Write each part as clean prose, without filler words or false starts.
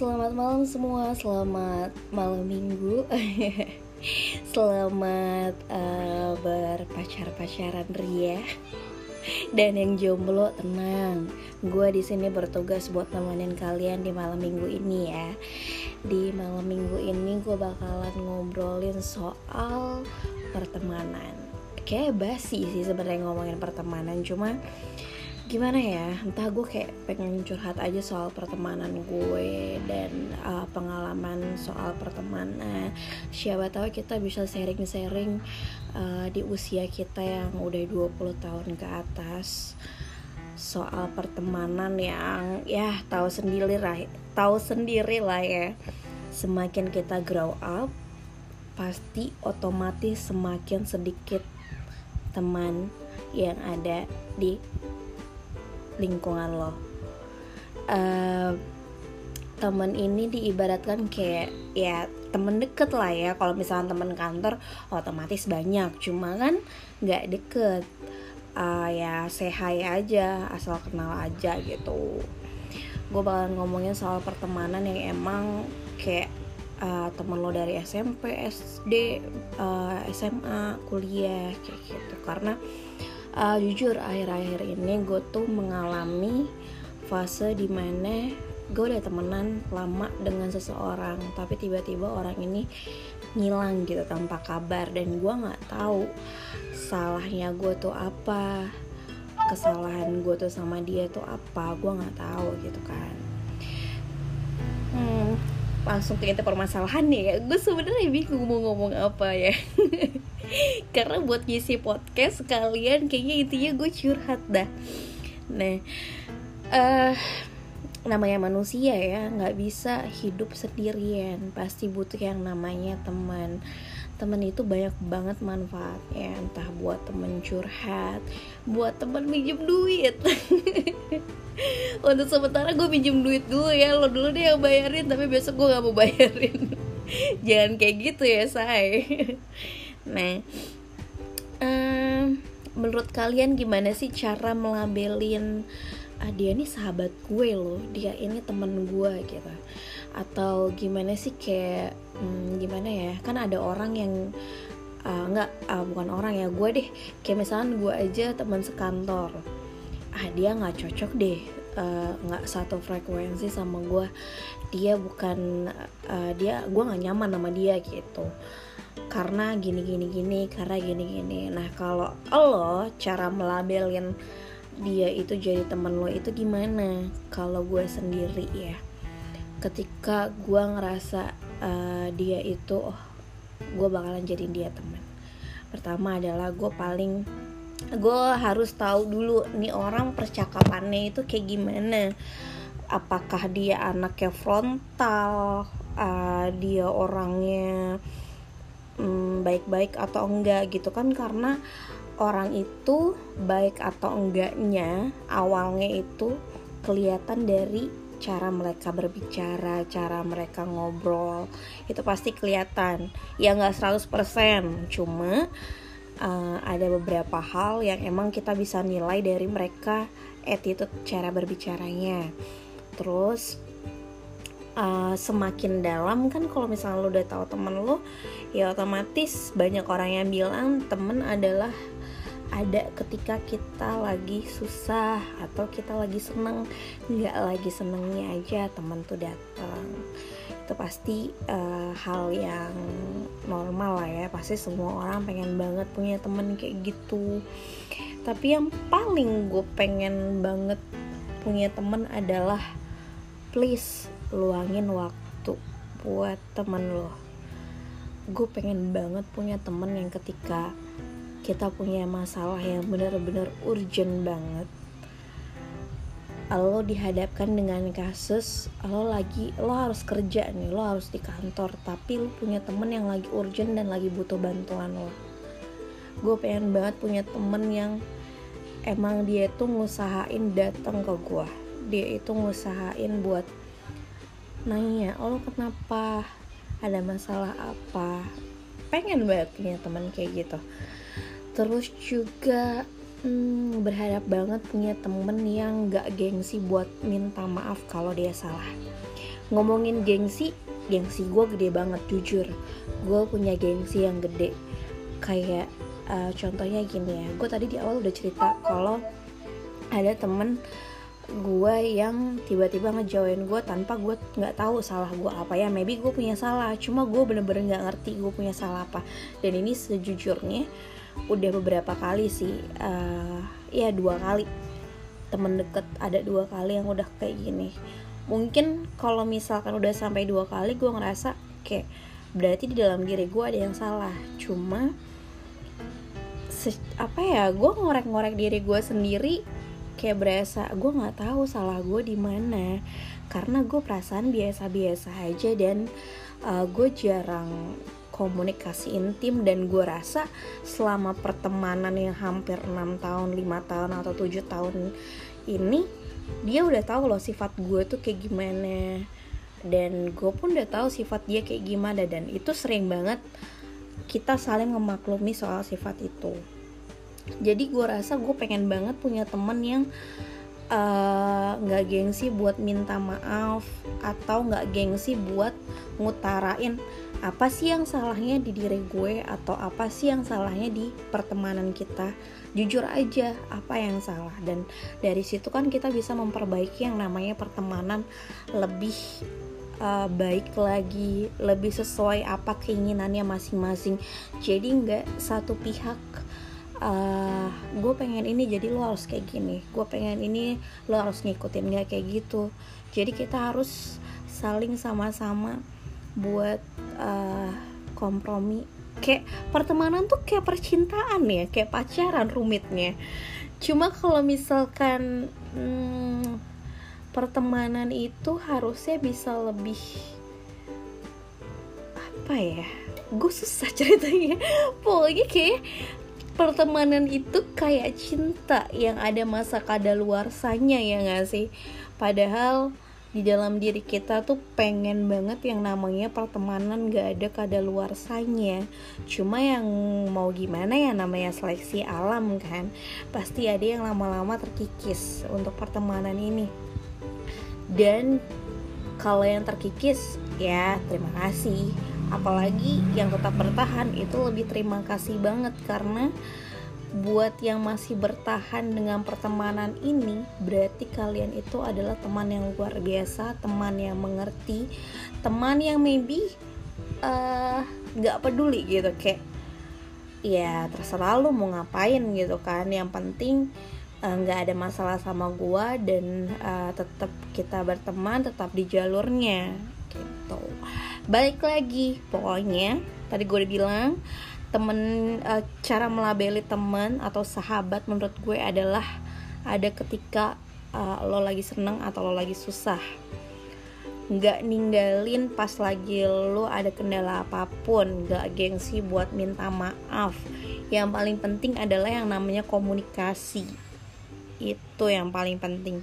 Selamat malam semua, selamat malam minggu. Selamat berpacar-pacaran ria. Dan yang jomblo tenang, gue di sini bertugas buat nemenin kalian di malam minggu ini ya. Di malam minggu ini gue bakalan ngobrolin soal pertemanan. Kayak basi sih sebenarnya ngomongin pertemanan, cuma gimana ya, entah gue kayak pengen curhat aja soal pertemanan gue dan pengalaman soal pertemanan. Siapa tahu kita bisa sharing-sharing di usia kita yang udah 20 tahun ke atas soal pertemanan yang ya tahu sendiri lah ya, semakin kita grow up pasti otomatis semakin sedikit teman yang ada di lingkungan lo. Temen ini diibaratkan kayak ya temen deket lah ya. Kalau misalnya temen kantor otomatis banyak, cuma kan nggak deket. Ya say hi aja, asal kenal aja gitu. Gue bakalan ngomongin soal pertemanan yang emang kayak temen lo dari SMP, SD, SMA, kuliah kayak gitu. Karena jujur akhir-akhir ini gue tuh mengalami fase dimana gue udah temenan lama dengan seseorang, tapi tiba-tiba orang ini ngilang gitu tanpa kabar. Dan gue gak tahu salahnya gue tuh apa, kesalahan gue tuh sama dia tuh apa, gue gak tahu gitu kan. Langsung ke inti permasalahan ya. Gue sebenarnya bingung mau ngomong apa ya. Karena buat ngisi podcast kalian kayaknya intinya gue curhat dah. Nah, namanya manusia ya, nggak bisa hidup sendirian, pasti butuh yang namanya teman. Teman itu banyak banget manfaatnya, entah buat temen curhat, buat temen minjem duit. Untuk sementara gue minjem duit dulu ya, lo dulu deh yang bayarin, tapi besok gue nggak mau bayarin. Jangan kayak gitu ya, say. Nah, menurut kalian gimana sih cara melabelin dia ini sahabat gue loh, dia ini temen gue gitu? Atau gimana sih kayak gimana ya, kan ada orang yang gue deh, kayak misalnya gue aja teman sekantor, dia nggak cocok deh, nggak satu frekuensi sama gue, gue nggak nyaman sama dia gitu karena gini. Nah, kalau lo cara melabelin dia itu jadi temen lo itu gimana? Kalau gue sendiri ya, ketika gue ngerasa dia itu, gue bakalan jadiin dia teman. Pertama adalah gue harus tahu dulu nih orang percakapannya itu kayak gimana. Apakah dia anaknya frontal, dia orangnya baik-baik atau enggak gitu kan. Karena orang itu baik atau enggaknya awalnya itu kelihatan dari cara mereka berbicara, cara mereka ngobrol, itu pasti kelihatan. Ya enggak 100%, cuma ada beberapa hal yang emang kita bisa nilai dari mereka, attitude cara berbicaranya. Terus semakin dalam kan, kalau misalnya lo udah tahu temen lo, ya otomatis banyak orang yang bilang temen adalah ada ketika kita lagi susah atau kita lagi seneng. Nggak lagi senengnya aja temen tuh datang. Itu pasti hal yang normal lah ya, pasti semua orang pengen banget punya temen kayak gitu. Tapi yang paling gue pengen banget punya temen adalah, please luangin waktu buat temen lo. Gue pengen banget punya temen yang ketika kita punya masalah yang benar-benar urgent banget, lo dihadapkan dengan kasus, lo harus kerja nih, lo harus di kantor, tapi lo punya temen yang lagi urgent dan lagi butuh bantuan lo. Gue pengen banget punya temen yang emang dia tuh ngusahain datang ke gue, dia itu ngusahain buat nanya, lo kenapa, ada masalah apa. Pengen banget punya teman kayak gitu. Terus juga berharap banget punya temen yang gak gengsi buat minta maaf kalau dia salah. Ngomongin gengsi, gengsi gue gede banget, jujur. Gue punya gengsi yang gede. Kayak contohnya gini ya, gue tadi di awal udah cerita kalau ada temen gue yang tiba-tiba ngejauhin gue tanpa gue nggak tahu salah gue apa ya. Maybe gue punya salah, cuma gue bener-bener nggak ngerti gue punya salah apa. Dan ini sejujurnya udah beberapa kali sih, ya 2 kali temen deket, ada 2 kali yang udah kayak gini. Mungkin kalau misalkan udah sampai 2 kali gue ngerasa kayak berarti di dalam diri gue ada yang salah. Cuma apa ya, gue ngorek-ngorek diri gue sendiri, kayak berasa gue nggak tahu salah gue di mana, karena gue perasaan biasa-biasa aja dan gue jarang komunikasi intim. Dan gue rasa selama pertemanan yang hampir 6 tahun, 5 tahun atau 7 tahun ini, dia udah tahu loh sifat gue tuh kayak gimana, dan gue pun udah tahu sifat dia kayak gimana, dan itu sering banget kita saling memaklumi soal sifat itu. Jadi gue rasa gue pengen banget punya temen yang gak gengsi buat minta maaf, atau gak gengsi buat ngutarain apa sih yang salahnya di diri gue, atau apa sih yang salahnya di pertemanan kita. Jujur aja apa yang salah, dan dari situ kan kita bisa memperbaiki yang namanya pertemanan lebih baik lagi, lebih sesuai apa keinginannya masing-masing. Jadi gak satu pihak gue pengen ini jadi lo harus kayak gini, gue pengen ini lo harus ngikutin, gak kayak gitu. Jadi kita harus saling sama-sama buat kompromi. Kayak pertemanan tuh kayak percintaan ya, kayak pacaran rumitnya. Cuma kalau misalkan pertemanan itu harusnya bisa lebih apa ya, gue susah ceritanya. Pokoknya kayak pertemanan itu kayak cinta yang ada masa kadaluarsanya, ya gak sih? Padahal di dalam diri kita tuh pengen banget yang namanya pertemanan gak ada kadaluarsanya. Cuma yang mau gimana ya, namanya seleksi alam kan. Pasti ada yang lama-lama terkikis untuk pertemanan ini. Dan kalau yang terkikis, ya terima kasih. Apalagi yang tetap bertahan, itu lebih terima kasih banget. Karena buat yang masih bertahan dengan pertemanan ini, berarti kalian itu adalah teman yang luar biasa, teman yang mengerti, teman yang maybe gak peduli gitu. Kayak ya terserah lu mau ngapain gitu kan. Yang penting gak ada masalah sama gua. Dan tetap kita berteman, tetap di jalurnya gitu. Balik lagi, pokoknya tadi gue udah bilang temen, cara melabeli teman atau sahabat menurut gue adalah ada ketika lo lagi seneng atau lo lagi susah, nggak ninggalin pas lagi lo ada kendala apapun, nggak gengsi buat minta maaf. Yang paling penting adalah yang namanya komunikasi, itu yang paling penting.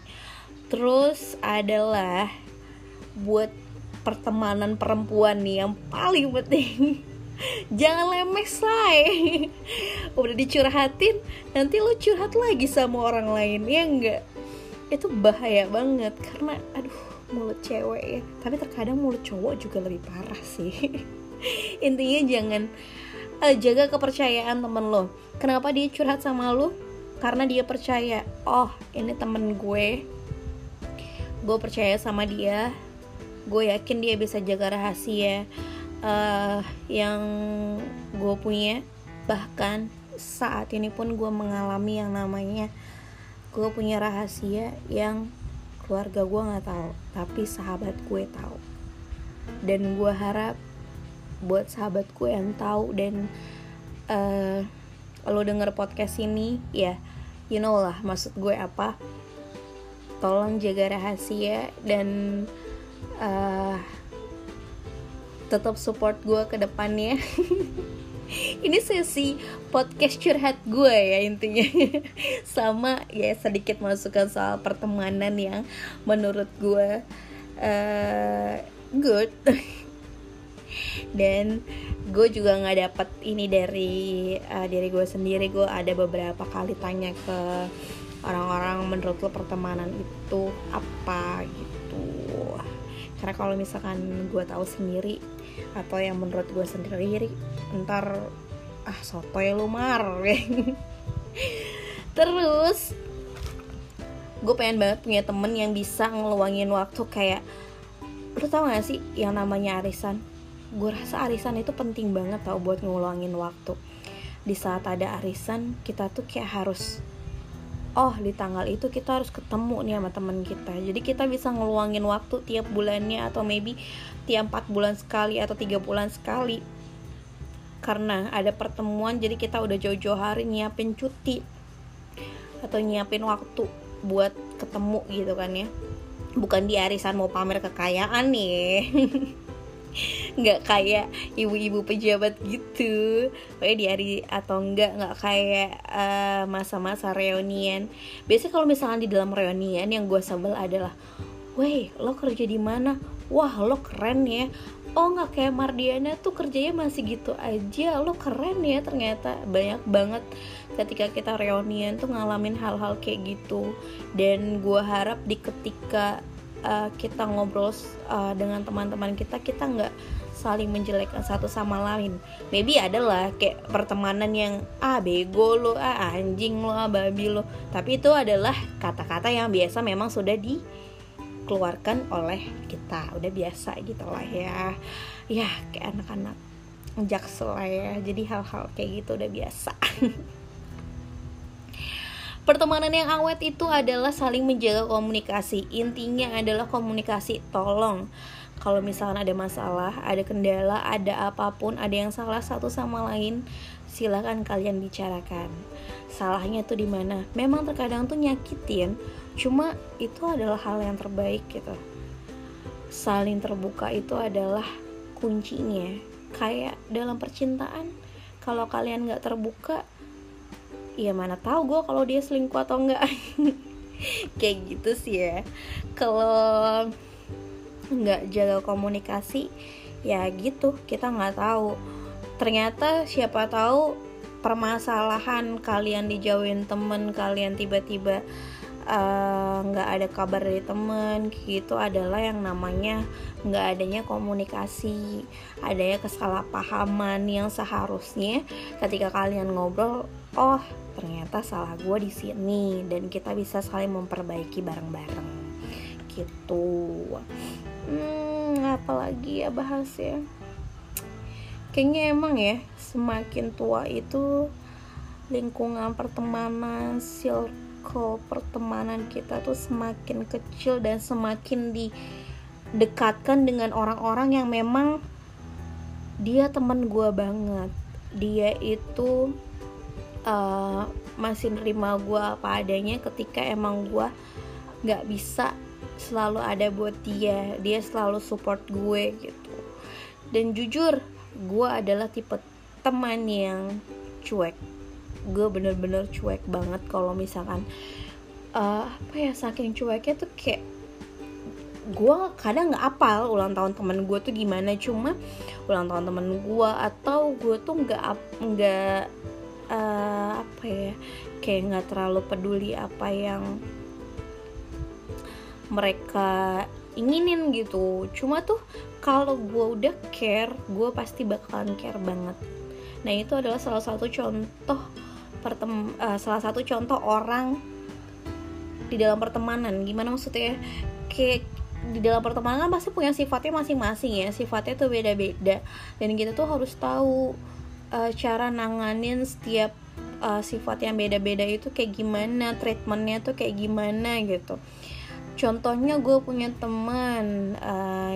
Terus adalah buat pertemanan perempuan nih yang paling penting, jangan lemes say. Udah dicurhatin, nanti lo curhat lagi sama orang lain, ya enggak? Itu bahaya banget, karena aduh, mulut cewek ya, tapi terkadang mulut cowok juga lebih parah sih. Intinya jangan, jaga kepercayaan temen lo. Kenapa dia curhat sama lo? Karena dia percaya, oh ini temen gue percaya sama dia, gue yakin dia bisa jaga rahasia yang gue punya. Bahkan saat ini pun gue mengalami yang namanya gue punya rahasia yang keluarga gue nggak tahu, tapi sahabat gue tahu. Dan gue harap buat sahabat gue yang tahu dan lo denger podcast ini, ya you know lah maksud gue apa. Tolong jaga rahasia dan tetap support gue ke depannya. Ini sesi podcast curhat gue ya intinya. Sama ya sedikit masukan soal pertemanan yang menurut gue good. Dan gue juga nggak dapet ini dari diri gue sendiri. Gue ada beberapa kali tanya ke orang-orang, menurut lo pertemanan itu apa gitu. Karena kalau misalkan gue tahu sendiri atau yang menurut gue sendiri, ntar sotoy lu mar. Terus gue pengen banget punya temen yang bisa ngeluangin waktu kayak, lu tau gak sih yang namanya arisan? Gue rasa arisan itu penting banget tau buat ngeluangin waktu. Di saat ada arisan, kita tuh kayak harus, di tanggal itu kita harus ketemu nih sama temen kita. Jadi kita bisa ngeluangin waktu tiap bulannya, atau maybe tiap 4 bulan sekali atau 3 bulan sekali. Karena ada pertemuan, jadi kita udah jauh-jauh hari nyiapin cuti atau nyiapin waktu buat ketemu gitu kan ya. Bukan di arisan mau pamer kekayaan nih. Nggak kayak ibu-ibu pejabat gitu. Pokoknya di hari atau nggak kayak masa-masa reunian. Biasanya kalau misalkan di dalam reunian yang gue sebel adalah, "Weh, lo kerja di mana? Wah, lo keren ya. Oh, nggak kayak Mardiana tuh kerjanya masih gitu aja. Lo keren ya ternyata." Banyak banget ketika kita reunian tuh ngalamin hal-hal kayak gitu. Dan gue harap di ketika kita ngobrol dengan teman-teman kita, kita nggak saling menjelekkan satu sama lain. Maybe adalah kayak pertemanan yang bego lo, anjing lo, babi lo. Tapi itu adalah kata-kata yang biasa memang sudah dikeluarkan oleh kita, udah biasa gitu lah ya. Ya kayak anak-anak jaksel lah ya. Jadi hal-hal kayak gitu udah biasa. Pertemanan yang awet itu adalah saling menjaga komunikasi. Intinya adalah komunikasi, tolong. Kalau misalnya ada masalah, ada kendala, ada apapun, ada yang salah satu sama lain, silakan kalian bicarakan. Salahnya tuh di mana? Memang terkadang tuh nyakitin, cuma itu adalah hal yang terbaik gitu. Saling terbuka itu adalah kuncinya. Kayak dalam percintaan, kalau kalian gak terbuka, ya mana tahu gue kalau dia selingkuh atau enggak. Kayak gitu sih ya. Kalau enggak jaga komunikasi, ya gitu, kita enggak tahu. Ternyata siapa tahu permasalahan kalian dijauhin temen, kalian tiba-tiba enggak ada kabar dari temen, gitu adalah yang namanya enggak adanya komunikasi, adanya kesalahpahaman yang seharusnya ketika kalian ngobrol, ternyata salah gue di sini, dan kita bisa saling memperbaiki bareng-bareng gitu. Apalagi ya bahas ya. Kayaknya emang ya semakin tua itu lingkungan pertemanan, circle pertemanan kita tuh semakin kecil dan semakin didekatkan dengan orang-orang yang memang dia temen gue banget. Dia itu masih nerima gue apa adanya ketika emang gue gak bisa selalu ada buat dia selalu support gue gitu. Dan jujur, gue adalah tipe teman yang cuek. Gue bener-bener cuek banget. Kalau misalkan saking cueknya tuh kayak gue kadang gak apal ulang tahun temen gue tuh gimana. Cuma ulang tahun temen gue, atau gue tuh kayak nggak terlalu peduli apa yang mereka inginin gitu. Cuma tuh kalau gue udah care, gue pasti bakalan care banget. Nah itu adalah salah satu contoh salah satu contoh orang di dalam pertemanan. Gimana maksudnya? Kayak di dalam pertemanan pasti punya sifatnya masing-masing ya. Sifatnya tuh beda-beda, dan kita tuh harus tahu cara nanganin setiap sifat yang beda-beda itu kayak gimana, treatmentnya tuh kayak gimana gitu. Contohnya gue punya teman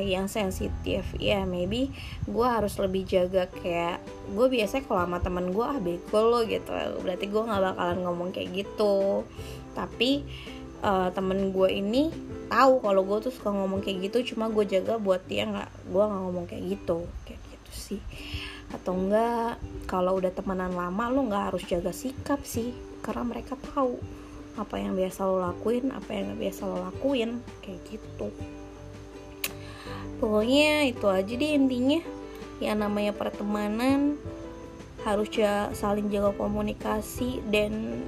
yang sensitif, ya maybe gue harus lebih jaga. Kayak gue biasanya kalau sama temen gue bego lo gitu, berarti gue nggak bakalan ngomong kayak gitu. Tapi temen gue ini tahu kalau gue tuh suka ngomong kayak gitu, cuma gue jaga buat dia gue nggak ngomong kayak gitu. Kayak gitu sih. Atau enggak, kalau udah temenan lama lo gak harus jaga sikap sih, karena mereka tahu apa yang biasa lo lakuin, apa yang gak biasa lo lakuin. Kayak gitu. Pokoknya itu aja deh intinya. Yang namanya pertemanan harus saling jaga komunikasi. Dan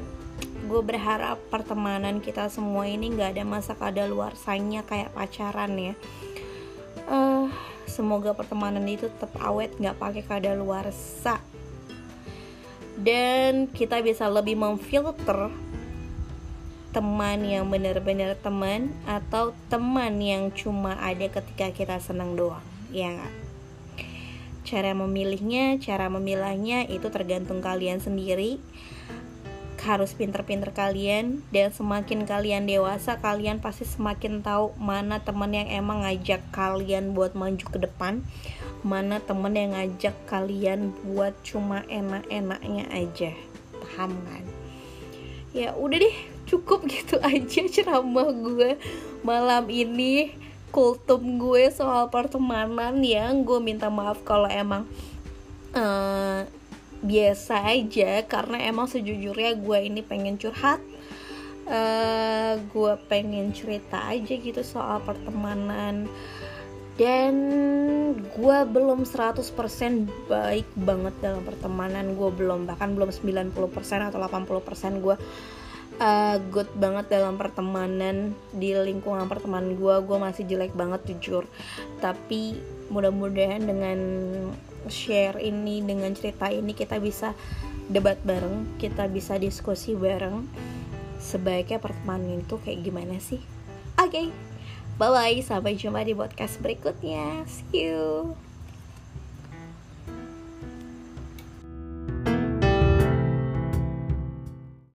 gue berharap pertemanan kita semua ini gak ada masa kadaluarsanya kayak pacaran ya. semoga pertemanan itu tetap awet, nggak pakai kadaluarsa, dan kita bisa lebih memfilter teman yang benar-benar teman atau teman yang cuma ada ketika kita senang doang, ya nggak? Cara memilihnya, cara memilahnya itu tergantung kalian sendiri. Harus pinter-pinter kalian, dan semakin kalian dewasa, kalian pasti semakin tahu mana teman yang emang ngajak kalian buat maju ke depan, mana teman yang ngajak kalian buat cuma enak-enaknya aja. Paham kan? Ya udah deh, cukup gitu aja ceramah gue malam ini, kultum gue soal pertemanan yang gue minta maaf kalau emang biasa aja, karena emang sejujurnya gue ini pengen curhat, gue pengen cerita aja gitu soal pertemanan, dan gue belum 100% baik banget dalam pertemanan, gue belum, bahkan belum 90% atau 80% gue good banget dalam pertemanan. Di lingkungan pertemanan gue masih jelek banget jujur, tapi mudah-mudahan dengan share ini, dengan cerita ini kita bisa debat bareng, kita bisa diskusi bareng sebaiknya pertemanan itu kayak gimana sih. Oke, bye bye, sampai jumpa di podcast berikutnya, see you.